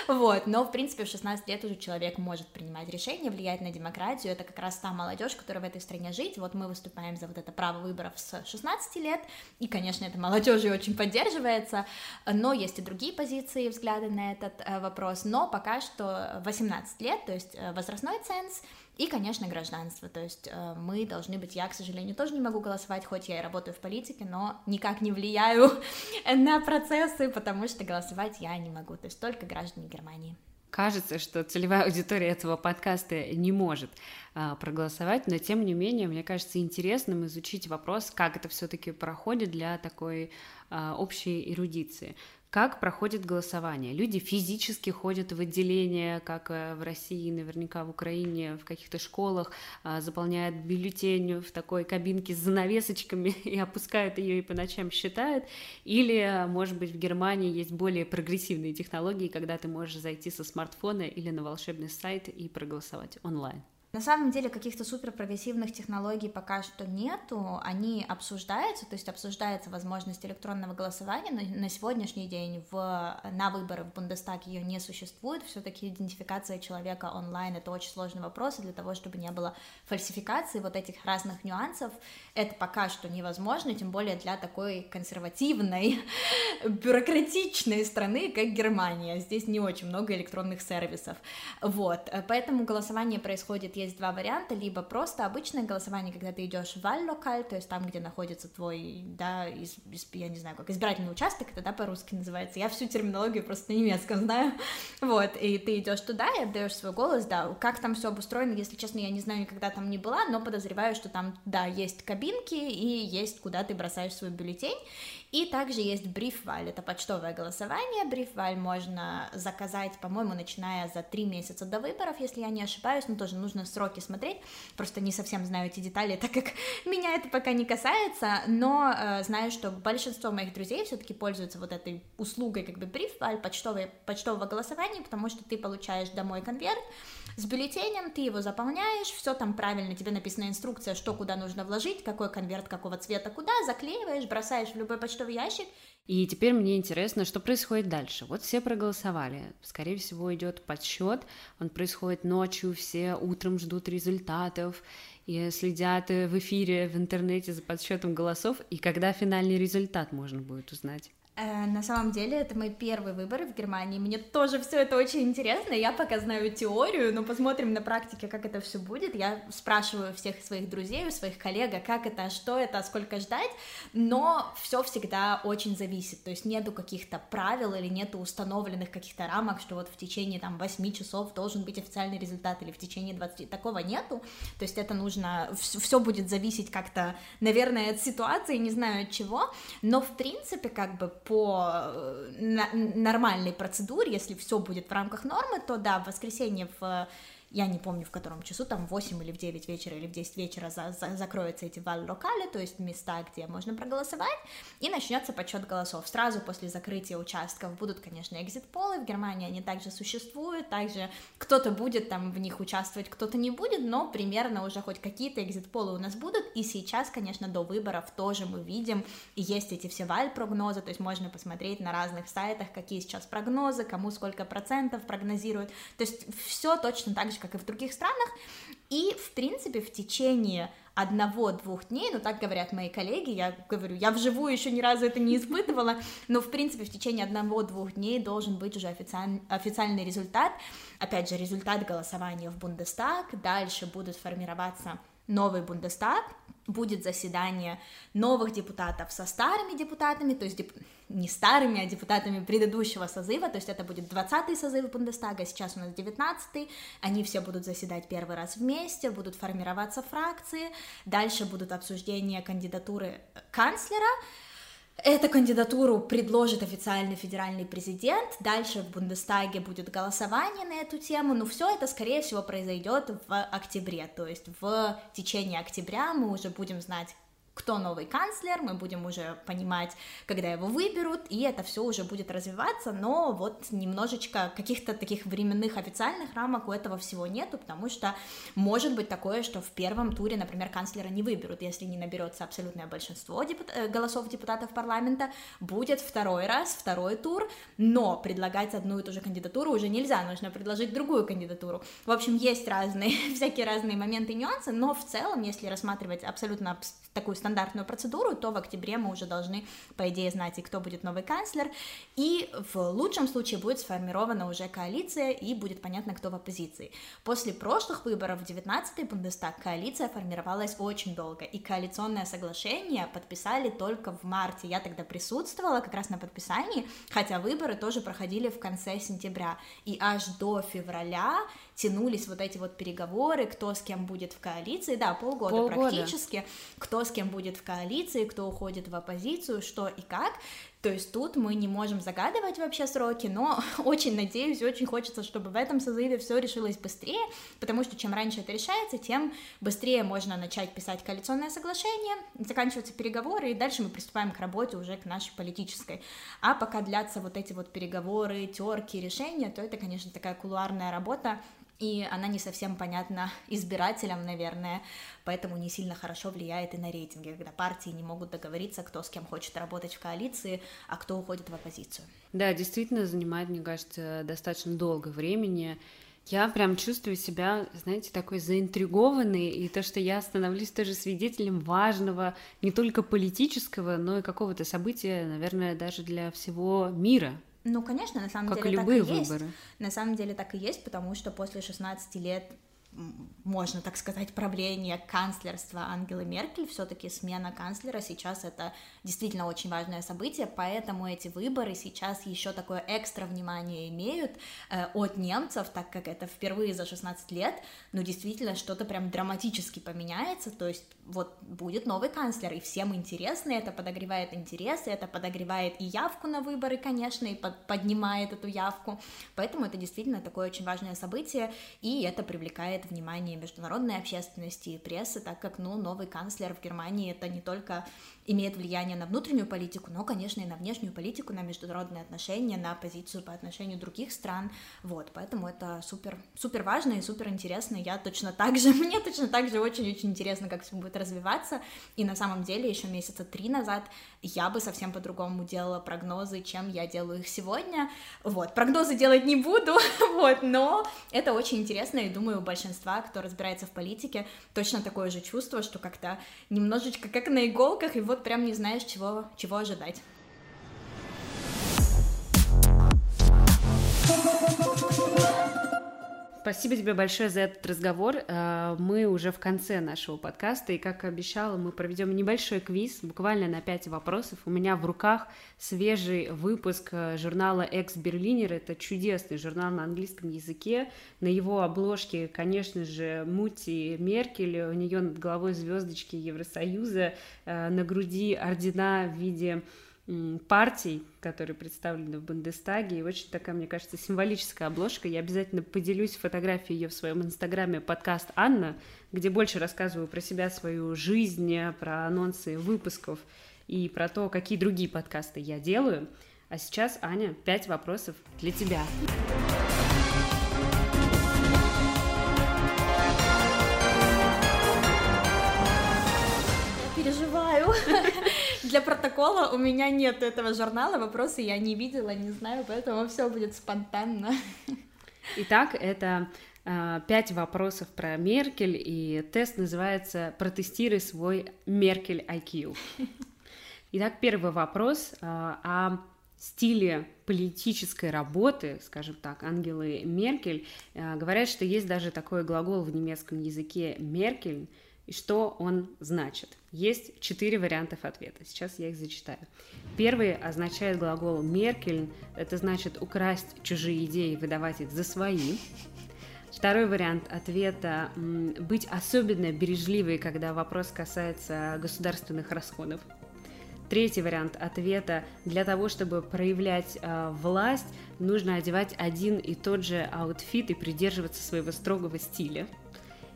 вот, но, в принципе, в 16 лет уже человек может принимать решения, влиять на демократию, это как раз та молодежь, которая в этой стране жить, вот мы выступаем за вот это право выборов с 16 лет, и, конечно, эта молодежь очень поддерживается, но есть и другие позиции и взгляды на этот вопрос, но пока что 18 лет, то есть возрастной ценз, И, конечно, гражданство, то есть мы должны быть, я, к сожалению, тоже не могу голосовать, хоть я и работаю в политике, но никак не влияю на процессы, потому что голосовать я не могу, то есть только граждане Германии. Кажется, что целевая аудитория этого подкаста не может проголосовать, но, тем не менее, мне кажется интересным изучить вопрос, как это все-таки проходит для такой общей эрудиции. Как проходит голосование? Люди физически ходят в отделения, как в России, наверняка в Украине, в каких-то школах, заполняют бюллетень в такой кабинке с занавесочками и опускают ее и по ночам считают. Или, может быть, в Германии есть более прогрессивные технологии, когда ты можешь зайти со смартфона или на волшебный сайт и проголосовать онлайн. На самом деле каких-то суперпрогрессивных технологий пока что нету, они обсуждаются, то есть обсуждается возможность электронного голосования, но на сегодняшний день на выборы в Бундестаг ее не существует, все-таки идентификация человека онлайн — это очень сложный вопрос, и для того, чтобы не было фальсификации вот этих разных нюансов, это пока что невозможно, тем более для такой консервативной, бюрократичной страны, как Германия, здесь не очень много электронных сервисов, вот, поэтому голосование происходит, есть два варианта, либо просто обычное голосование, когда ты идешь в валлокаль, то есть там, где находится твой, да, я не знаю, как избирательный участок, это, да, по-русски называется, я всю терминологию просто на немецком знаю, вот, и ты идешь туда и отдаешь свой голос, да, как там все обустроено, если честно, я не знаю, никогда там не была, но подозреваю, что там, да, есть кабинки и есть, куда ты бросаешь свой бюллетень, и также есть брифваль, это почтовое голосование, брифваль можно заказать, по-моему, начиная за 3 месяца до выборов, если я не ошибаюсь, но тоже нужно сроки смотреть, просто не совсем знаю эти детали, так как меня это пока не касается, но знаю, что большинство моих друзей все-таки пользуются вот этой услугой, как бы брифваль, почтового голосования, потому что ты получаешь домой конверт с бюллетенем, ты его заполняешь, все там правильно, тебе написана инструкция, что куда нужно вложить, какой конверт, какого цвета, куда, заклеиваешь, бросаешь в любой почтовый ящик. И теперь мне интересно, что происходит дальше. Вот все проголосовали, скорее всего, идет подсчет, он происходит ночью, все утром ждут результатов и следят в эфире, в интернете за подсчетом голосов, и когда финальный результат можно будет узнать? На самом деле, это мои первые выборы в Германии, мне тоже все это очень интересно, я пока знаю теорию, но посмотрим на практике, как это все будет, я спрашиваю всех своих друзей, у своих коллег, как это, что это, сколько ждать, но все всегда очень зависит, то есть нету каких-то правил или нету установленных каких-то рамок, что вот в течение там 8 часов должен быть официальный результат или в течение 20, такого нету, то есть это нужно, все будет зависеть как-то, наверное, от ситуации, не знаю от чего, но в принципе, как бы, по нормальной процедуре, если все будет в рамках нормы, то да, в воскресенье я не помню в котором часу, там в 8 или в 9 вечера или в 10 вечера закроются эти валлокали, то есть места, где можно проголосовать, и начнется подсчет голосов. Сразу после закрытия участков будут, конечно, экзит-полы, в Германии они также существуют, также кто-то будет там в них участвовать, кто-то не будет, но примерно уже хоть какие-то экзит-полы у нас будут, и сейчас, конечно, до выборов тоже мы видим, и есть эти все валь-прогнозы, то есть можно посмотреть на разных сайтах, какие сейчас прогнозы, кому сколько процентов прогнозируют, то есть все точно так же, как и в других странах, и, в принципе, в течение 1-2 дней, ну, так говорят мои коллеги, я говорю, я вживую еще ни разу это не испытывала, но, в принципе, в течение 1-2 дней должен быть уже официальный результат, опять же, результат голосования в Бундестаг, дальше будут формироваться новый Бундестаг, будет заседание новых депутатов со старыми депутатами, то есть не старыми, а депутатами предыдущего созыва, то есть это будет 20-й созыв Бундестага, сейчас у нас 19-й, они все будут заседать первый раз вместе, будут формироваться фракции, дальше будут обсуждения кандидатуры канцлера, эту кандидатуру предложит официальный федеральный президент, дальше в Бундестаге будет голосование на эту тему, но все это, скорее всего, произойдет в октябре, то есть в течение октября мы уже будем знать, кто новый канцлер, мы будем уже понимать, когда его выберут, и это все уже будет развиваться, но вот немножечко каких-то таких временных официальных рамок у этого всего нету, потому что может быть такое, что в первом туре, например, канцлера не выберут, если не наберется абсолютное большинство голосов депутатов парламента, будет второй раз, второй тур, но предлагать одну и ту же кандидатуру уже нельзя, нужно предложить другую кандидатуру. В общем, есть разные, всякие разные моменты и нюансы, но в целом, если рассматривать абсолютно такую стандартную процедуру, то в октябре мы уже должны, по идее, знать, и кто будет новый канцлер, и в лучшем случае будет сформирована уже коалиция, и будет понятно, кто в оппозиции. После прошлых выборов в 19-й Бундестаг коалиция формировалась очень долго, и коалиционное соглашение подписали только в марте. Я тогда присутствовала как раз на подписании, хотя выборы тоже проходили в конце сентября, и аж до февраля тянулись вот эти вот переговоры, кто с кем будет в коалиции, да, полгода. Практически, кто с кем будет в коалиции, кто уходит в оппозицию, что и как. То есть тут мы не можем загадывать вообще сроки, но очень надеюсь, очень хочется, чтобы в этом созыве все решилось быстрее, потому что чем раньше это решается, тем быстрее можно начать писать коалиционное соглашение, заканчиваются переговоры, и дальше мы приступаем к работе уже к нашей политической. А пока длятся вот эти вот переговоры, терки, решения, то это, конечно, такая кулуарная работа, и она не совсем понятна избирателям, наверное, поэтому не сильно хорошо влияет и на рейтинги, когда партии не могут договориться, кто с кем хочет работать в коалиции, а кто уходит в оппозицию. Да, действительно занимает, мне кажется, достаточно долго времени. Я прям чувствую себя, знаете, такой заинтригованной, и то, что я становлюсь тоже свидетелем важного не только политического, но и какого-то события, наверное, даже для всего мира. Ну, конечно, на самом деле так и есть. На самом деле так и есть, потому что после 16 лет, можно так сказать, правления канцлерства Ангелы Меркель, все-таки смена канцлера сейчас это действительно очень важное событие, поэтому эти выборы сейчас еще такое экстра внимание имеют от немцев, так как это впервые за 16 лет, ну действительно что-то прям драматически поменяется, то есть вот будет новый канцлер, и всем интересно, это подогревает интересы, это подогревает и явку на выборы, конечно, и поднимает эту явку, поэтому это действительно такое очень важное событие, и это привлекает внимание международной общественности и прессы, так как, ну, новый канцлер в Германии это не только имеет влияние на внутреннюю политику, но, конечно, и на внешнюю политику, на международные отношения, на позицию по отношению других стран, вот, поэтому это супер, супер важно и супер интересно, мне точно так же очень-очень интересно, как все будет развиваться, и на самом деле еще месяца 3 назад я бы совсем по-другому делала прогнозы, чем я делаю их сегодня, вот, прогнозы делать не буду, вот, но это очень интересно, и думаю, у большинства, кто разбирается в политике, точно такое же чувство, что как-то немножечко как на иголках, и вот прям не знаешь, чего ожидать. Спасибо тебе большое за этот разговор. Мы уже в конце нашего подкаста, и, как обещала, мы проведем небольшой квиз, буквально на 5 вопросов. У меня в руках свежий выпуск журнала Ex Berliner. Это чудесный журнал на английском языке. На его обложке, конечно же, Мути Меркель, у нее над головой звездочки Евросоюза, на груди ордена в виде партий, которые представлены в Бундестаге, и очень такая, мне кажется, символическая обложка. Я обязательно поделюсь фотографией ее в своем инстаграме подкаст Анна, где больше рассказываю про себя, свою жизнь, про анонсы выпусков и про то, какие другие подкасты я делаю. А сейчас, Аня, 5 вопросов для тебя. Я переживаю. Для протокола у меня нет этого журнала, вопросы я не видела, не знаю, поэтому все будет спонтанно. Итак, это 5 вопросов про Меркель, и тест называется «Протестируй свой Меркель IQ». Итак, первый вопрос о стиле политической работы, скажем так, Ангелы Меркель. Говорят, что есть даже такой глагол в немецком языке «меркель», и что он значит? Есть 4 вариантов ответа. Сейчас я их зачитаю. Первый означает глагол «меркель». Это значит украсть чужие идеи и выдавать их за свои. Второй вариант ответа – быть особенно бережливой, когда вопрос касается государственных расходов. Третий вариант ответа – для того, чтобы проявлять власть, нужно одевать один и тот же аутфит и придерживаться своего строгого стиля.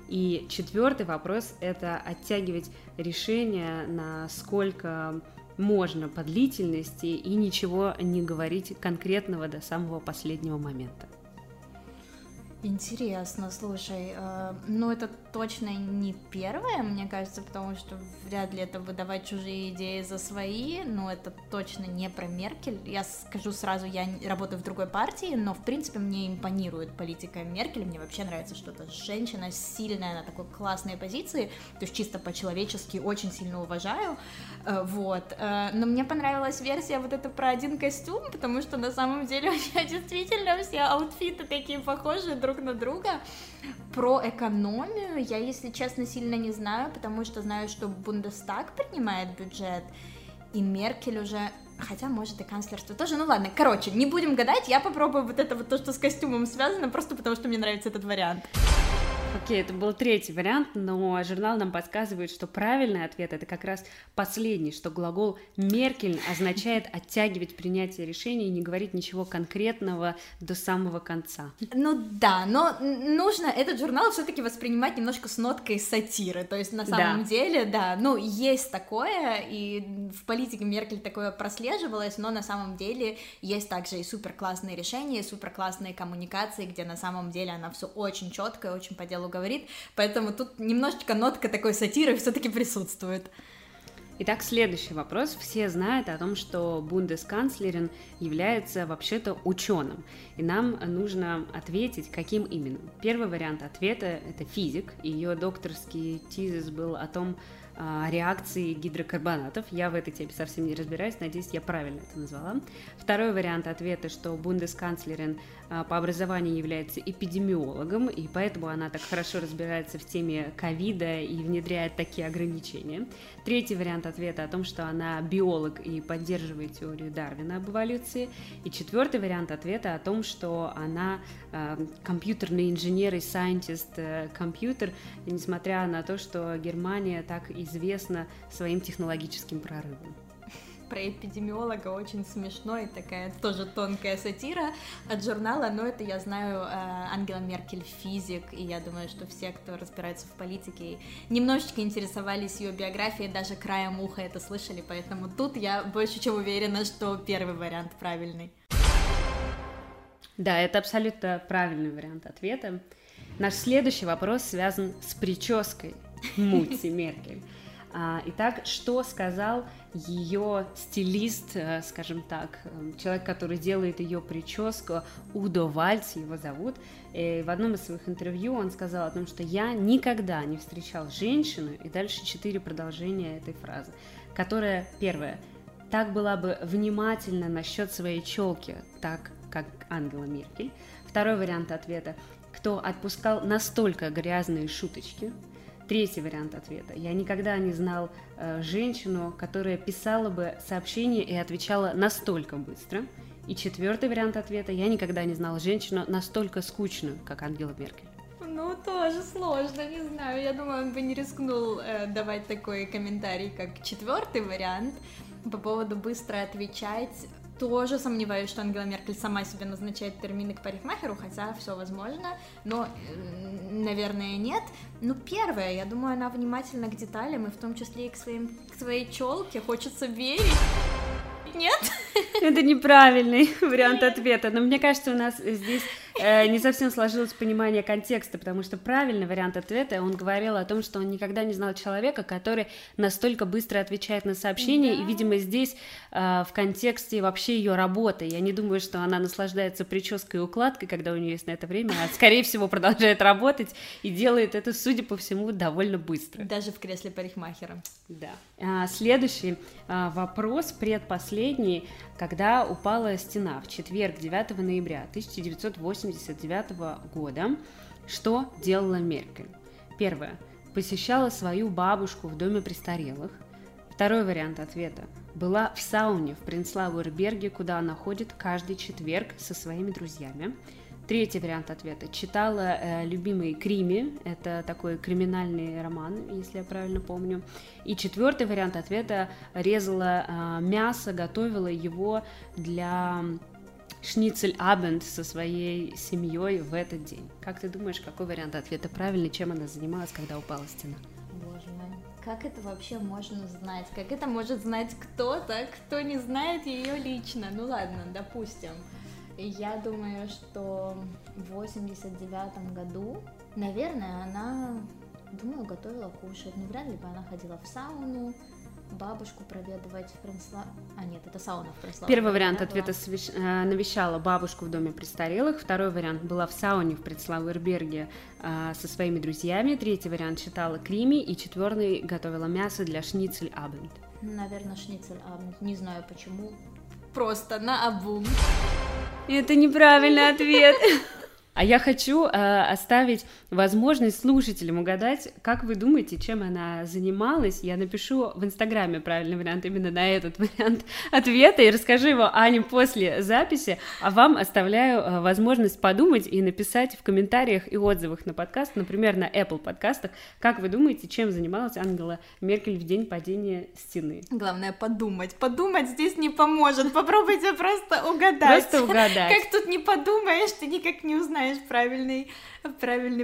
И 4 вопрос – это оттягивать решение, насколько можно по длительности, и ничего не говорить конкретного до самого последнего момента. Интересно, слушай, ну это точно не первое, мне кажется, потому что вряд ли это выдавать чужие идеи за свои, но это точно не про Меркель. Я скажу сразу, я работаю в другой партии, но в принципе мне импонирует политика Меркель, мне вообще нравится, что это женщина сильная, на такой классной позиции, то есть чисто по-человечески очень сильно уважаю, вот. Но мне понравилась версия вот эта про один костюм, потому что на самом деле у меня действительно все аутфиты такие похожие друг на друга. Про экономию я, если честно, сильно не знаю, потому что знаю, что Бундестаг принимает бюджет, и Меркель уже... Хотя, может, и канцлерство тоже, ну ладно, короче, не будем гадать, я попробую вот это вот то, что с костюмом связано, просто потому что мне нравится этот вариант. Окей, это был третий вариант, но журнал нам подсказывает, что правильный ответ — это как раз последний, что глагол «меркель» означает оттягивать принятие решений и не говорить ничего конкретного до самого конца. Ну да, но нужно этот журнал все-таки воспринимать немножко с ноткой сатиры, то есть на самом деле, да, ну есть такое, и в политике Меркель такое прослеживалось, но на самом деле есть также и суперклассные решения, и суперклассные коммуникации, где на самом деле она все очень четко и очень по делу говорит, поэтому тут немножечко нотка такой сатиры все-таки присутствует. Итак, следующий вопрос. Все знают о том, что бундесканцлерин является вообще-то ученым, и нам нужно ответить, каким именно. Первый вариант ответа – это физик, ее докторский тезис был о том, реакции гидрокарбонатов. Я в этой теме совсем не разбираюсь, надеюсь, я правильно это назвала. Второй вариант ответа, что бундесканцлерин по образованию является эпидемиологом, и поэтому она так хорошо разбирается в теме ковида и внедряет такие ограничения. Третий вариант ответа о том, что она биолог и поддерживает теорию Дарвина об эволюции. И четвертый вариант ответа о том, что она компьютерный инженер и сайентист-компьютер, несмотря на то, что Германия так и известна своим технологическим прорывом. Про эпидемиолога очень смешно и такая тоже тонкая сатира от журнала, но это я знаю, Ангела Меркель физик, и я думаю, что все, кто разбирается в политике, немножечко интересовались ее биографией, даже краем уха это слышали, поэтому тут я больше чем уверена, что первый вариант правильный. Да, это абсолютно правильный вариант ответа. Наш следующий вопрос связан с прической Мути Меркель. Итак, что сказал ее стилист, скажем так, человек, который делает ее прическу, Удо Вальц его зовут, и в одном из своих интервью он сказал о том, что я никогда не встречал женщину, и дальше 4 продолжения этой фразы, которая, первое, так была бы внимательна насчет своей челки, так как Ангела Меркель. Второй вариант ответа, кто отпускал настолько грязные шуточки. Третий вариант ответа. Я никогда не знал женщину, которая писала бы сообщение и отвечала настолько быстро. И четвертый вариант ответа. Я никогда не знал женщину настолько скучную, как Ангела Меркель. Ну, тоже сложно, не знаю. Я думаю, он бы не рискнул давать такой комментарий, как четвертый вариант. По поводу быстро отвечать. Тоже сомневаюсь, что Ангела Меркель сама себе назначает термины к парикмахеру, хотя все возможно, но, наверное, нет. Ну, первое, я думаю, она внимательна к деталям, и в том числе и к своей челке, хочется верить. Нет? Это неправильный вариант ответа, но мне кажется, у нас здесь не совсем сложилось понимание контекста, потому что правильный вариант ответа, он говорил о том, что он никогда не знал человека, который настолько быстро отвечает на сообщения, да. И, видимо, здесь в контексте вообще ее работы, я не думаю, что она наслаждается прической и укладкой, когда у нее есть на это время, а, скорее всего, продолжает работать и делает это, судя по всему, довольно быстро. Даже в кресле парикмахера. Да. Следующий вопрос, предпоследний, когда упала стена в четверг, 9 ноября 1989 года, что делала Меркель? Первое. Посещала свою бабушку в доме престарелых. Второй вариант ответа. Была в сауне в Пренцлауэр-Берге, куда она ходит каждый четверг со своими друзьями. Третий вариант ответа. Читала любимые крими, это такой криминальный роман, если я правильно помню. И четвертый вариант ответа. Резала мясо, готовила его для шницель-абенд со своей семьей в этот день. Как ты думаешь, какой вариант ответа правильный, чем она занималась, когда упала стена? Боже мой. Как это вообще можно знать? Как это может знать кто-то, кто не знает ее лично? Ну ладно, допустим. Я думаю, что в 89 году, наверное, она, думаю, готовила кушать. Но вряд ли бы она ходила в сауну, бабушку проведывать в Пренцлауэр... А, нет, это сауна в Пренцлауэр. Первый вариант ответа была... навещала бабушку в доме престарелых. Второй вариант была в сауне в Пренцлауэр-Берге со своими друзьями. Третий вариант читала крими. И четвертый готовила мясо для шницель-абенд. Наверное, шницель-абенд. Не знаю почему. Просто наобум. Это неправильный ответ. А я хочу оставить возможность слушателям угадать, как вы думаете, чем она занималась. Я напишу в Инстаграме правильный вариант, именно на этот вариант ответа, и расскажу его Ане после записи. А вам оставляю возможность подумать и написать в комментариях и отзывах на подкаст, например, на Apple подкастах, как вы думаете, чем занималась Ангела Меркель в день падения стены. Главное подумать. Подумать здесь не поможет. Попробуйте просто угадать. Просто угадать. Как тут не подумаешь, ты никак не узнаешь. Правильный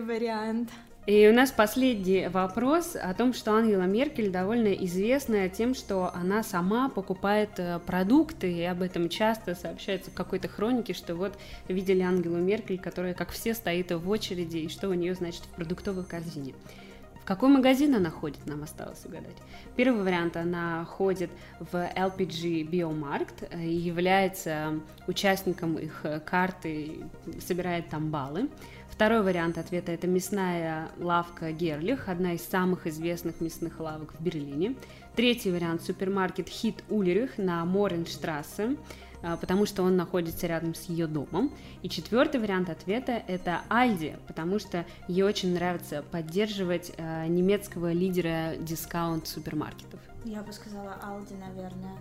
вариант. И у нас последний вопрос о том, что Ангела Меркель довольно известная тем, что она сама покупает продукты, и об этом часто сообщается в какой-то хронике, что вот видели Ангелу Меркель, которая, как все, стоит в очереди, и что у нее, значит, в продуктовой корзине. Какой магазин она ходит, нам осталось угадать. Первый вариант: она ходит в LPG Biomarkt и является участником их карты, собирает там баллы. Второй вариант ответа – это мясная лавка Герлих, одна из самых известных мясных лавок в Берлине. Третий вариант – супермаркет Хит Ульрих на Моренштрассе, потому что он находится рядом с ее домом. И четвертый вариант ответа – это Альди, потому что ей очень нравится поддерживать немецкого лидера дискаунт-супермаркетов. Я бы сказала Альди, наверное.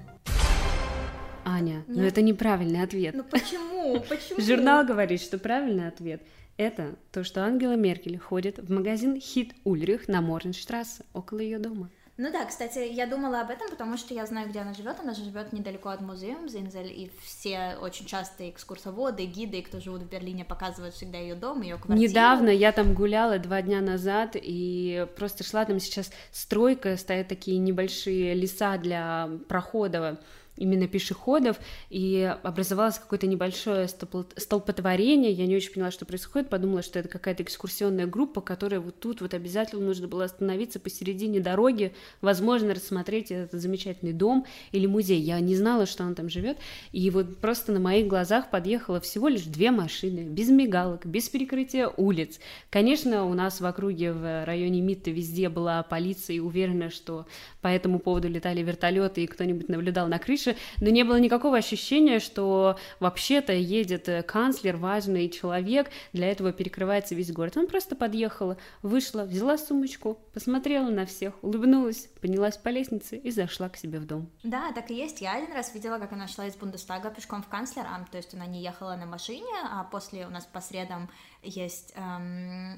Аня, нет. Но это неправильный ответ. Ну почему? Почему? Журнал говорит, что правильный ответ – это то, что Ангела Меркель ходит в магазин Хит Ульрих на Моренштрассе, около ее дома. Ну да, кстати, я думала об этом, потому что я знаю, где она живет. Она же живет недалеко от музея Зинзель, и все очень часто экскурсоводы, гиды, кто живут в Берлине, показывают всегда ее дом, ее квартиру. Недавно я там гуляла 2 дня назад, и просто шла, там сейчас стройка, стоят такие небольшие леса для прохода, именно пешеходов, и образовалось какое-то небольшое столпотворение, я не очень поняла, что происходит, подумала, что это какая-то экскурсионная группа, которая вот тут вот обязательно нужно было остановиться посередине дороги, возможно, рассмотреть этот замечательный дом или музей, я не знала, что он там живет, и вот просто на моих глазах подъехало всего лишь 2 машины, без мигалок, без перекрытия улиц. Конечно, у нас в округе, в районе Митте везде была полиция, и уверена, что по этому поводу летали вертолеты, и кто-нибудь наблюдал на крыше, но не было никакого ощущения, что вообще-то едет канцлер, важный человек, для этого перекрывается весь город. Он просто подъехала, вышла, взяла сумочку, посмотрела на всех, улыбнулась, поднялась по лестнице и зашла к себе в дом. Да, так и есть. Я 1 раз видела, как она шла из Бундестага пешком в канцлерамт, то есть она не ехала на машине, а после у нас по средам есть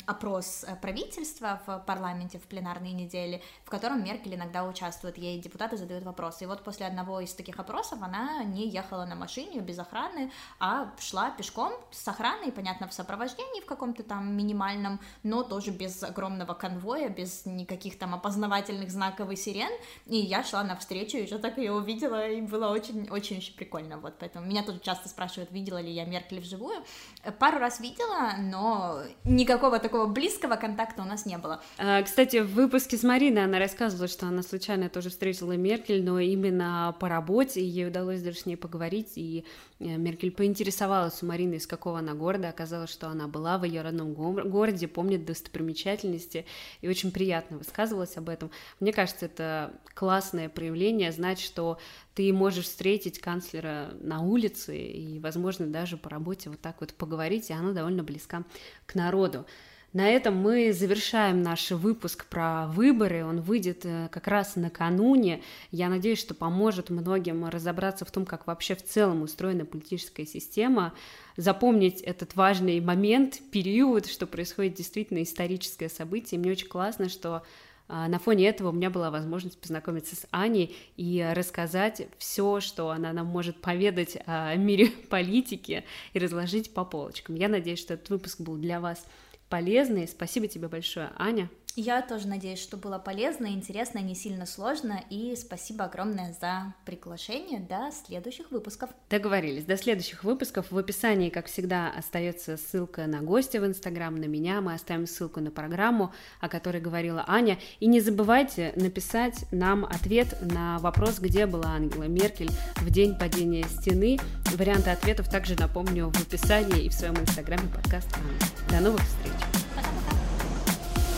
опрос правительства в парламенте в пленарные недели, в котором Меркель иногда участвует, ей депутаты задают вопросы. И вот после одного из таких опросов она не ехала на машине без охраны, а шла пешком с охраной, понятно, в сопровождении в каком-то там минимальном, но тоже без огромного конвоя, без никаких там опознавательных знаков и сирен. И я шла навстречу, и я так ее увидела, и было очень-очень прикольно. Вот поэтому меня тоже часто спрашивают, видела ли я Меркель вживую. 1 раз видела, но никакого такого близкого контакта у нас не было. Кстати, в выпуске с Мариной она рассказывала, что она случайно тоже встретила Меркель, но именно по работе, и ей удалось даже с ней поговорить, и Меркель поинтересовалась у Марины, из какого она города, оказалось, что она была в ее родном городе, помнит достопримечательности, и очень приятно высказывалась об этом. Мне кажется, это классное проявление, знать, что ты можешь встретить канцлера на улице, и, возможно, даже по работе вот так вот поговорить, и она довольно близка к народу. На этом мы завершаем наш выпуск про выборы, он выйдет как раз накануне, я надеюсь, что поможет многим разобраться в том, как вообще в целом устроена политическая система, запомнить этот важный момент, период, что происходит действительно историческое событие, мне очень классно, что на фоне этого у меня была возможность познакомиться с Аней и рассказать все, что она нам может поведать о мире политики и разложить по полочкам. Я надеюсь, что этот выпуск был для вас полезный. Спасибо тебе большое, Аня. Я тоже надеюсь, что было полезно, интересно, не сильно сложно. И спасибо огромное за приглашение. До следующих выпусков. Договорились. До следующих выпусков. В описании, как всегда, остается ссылка на гостя в Инстаграм, на меня. Мы оставим ссылку на программу, о которой говорила Аня. И не забывайте написать нам ответ на вопрос, где была Ангела Меркель в день падения стены. Варианты ответов также напомню в описании и в своем Инстаграме подкаст Анны. До новых встреч.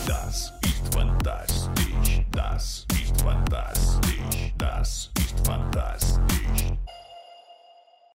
Das ist fantastisch, das ist fantastisch, das ist fantastisch.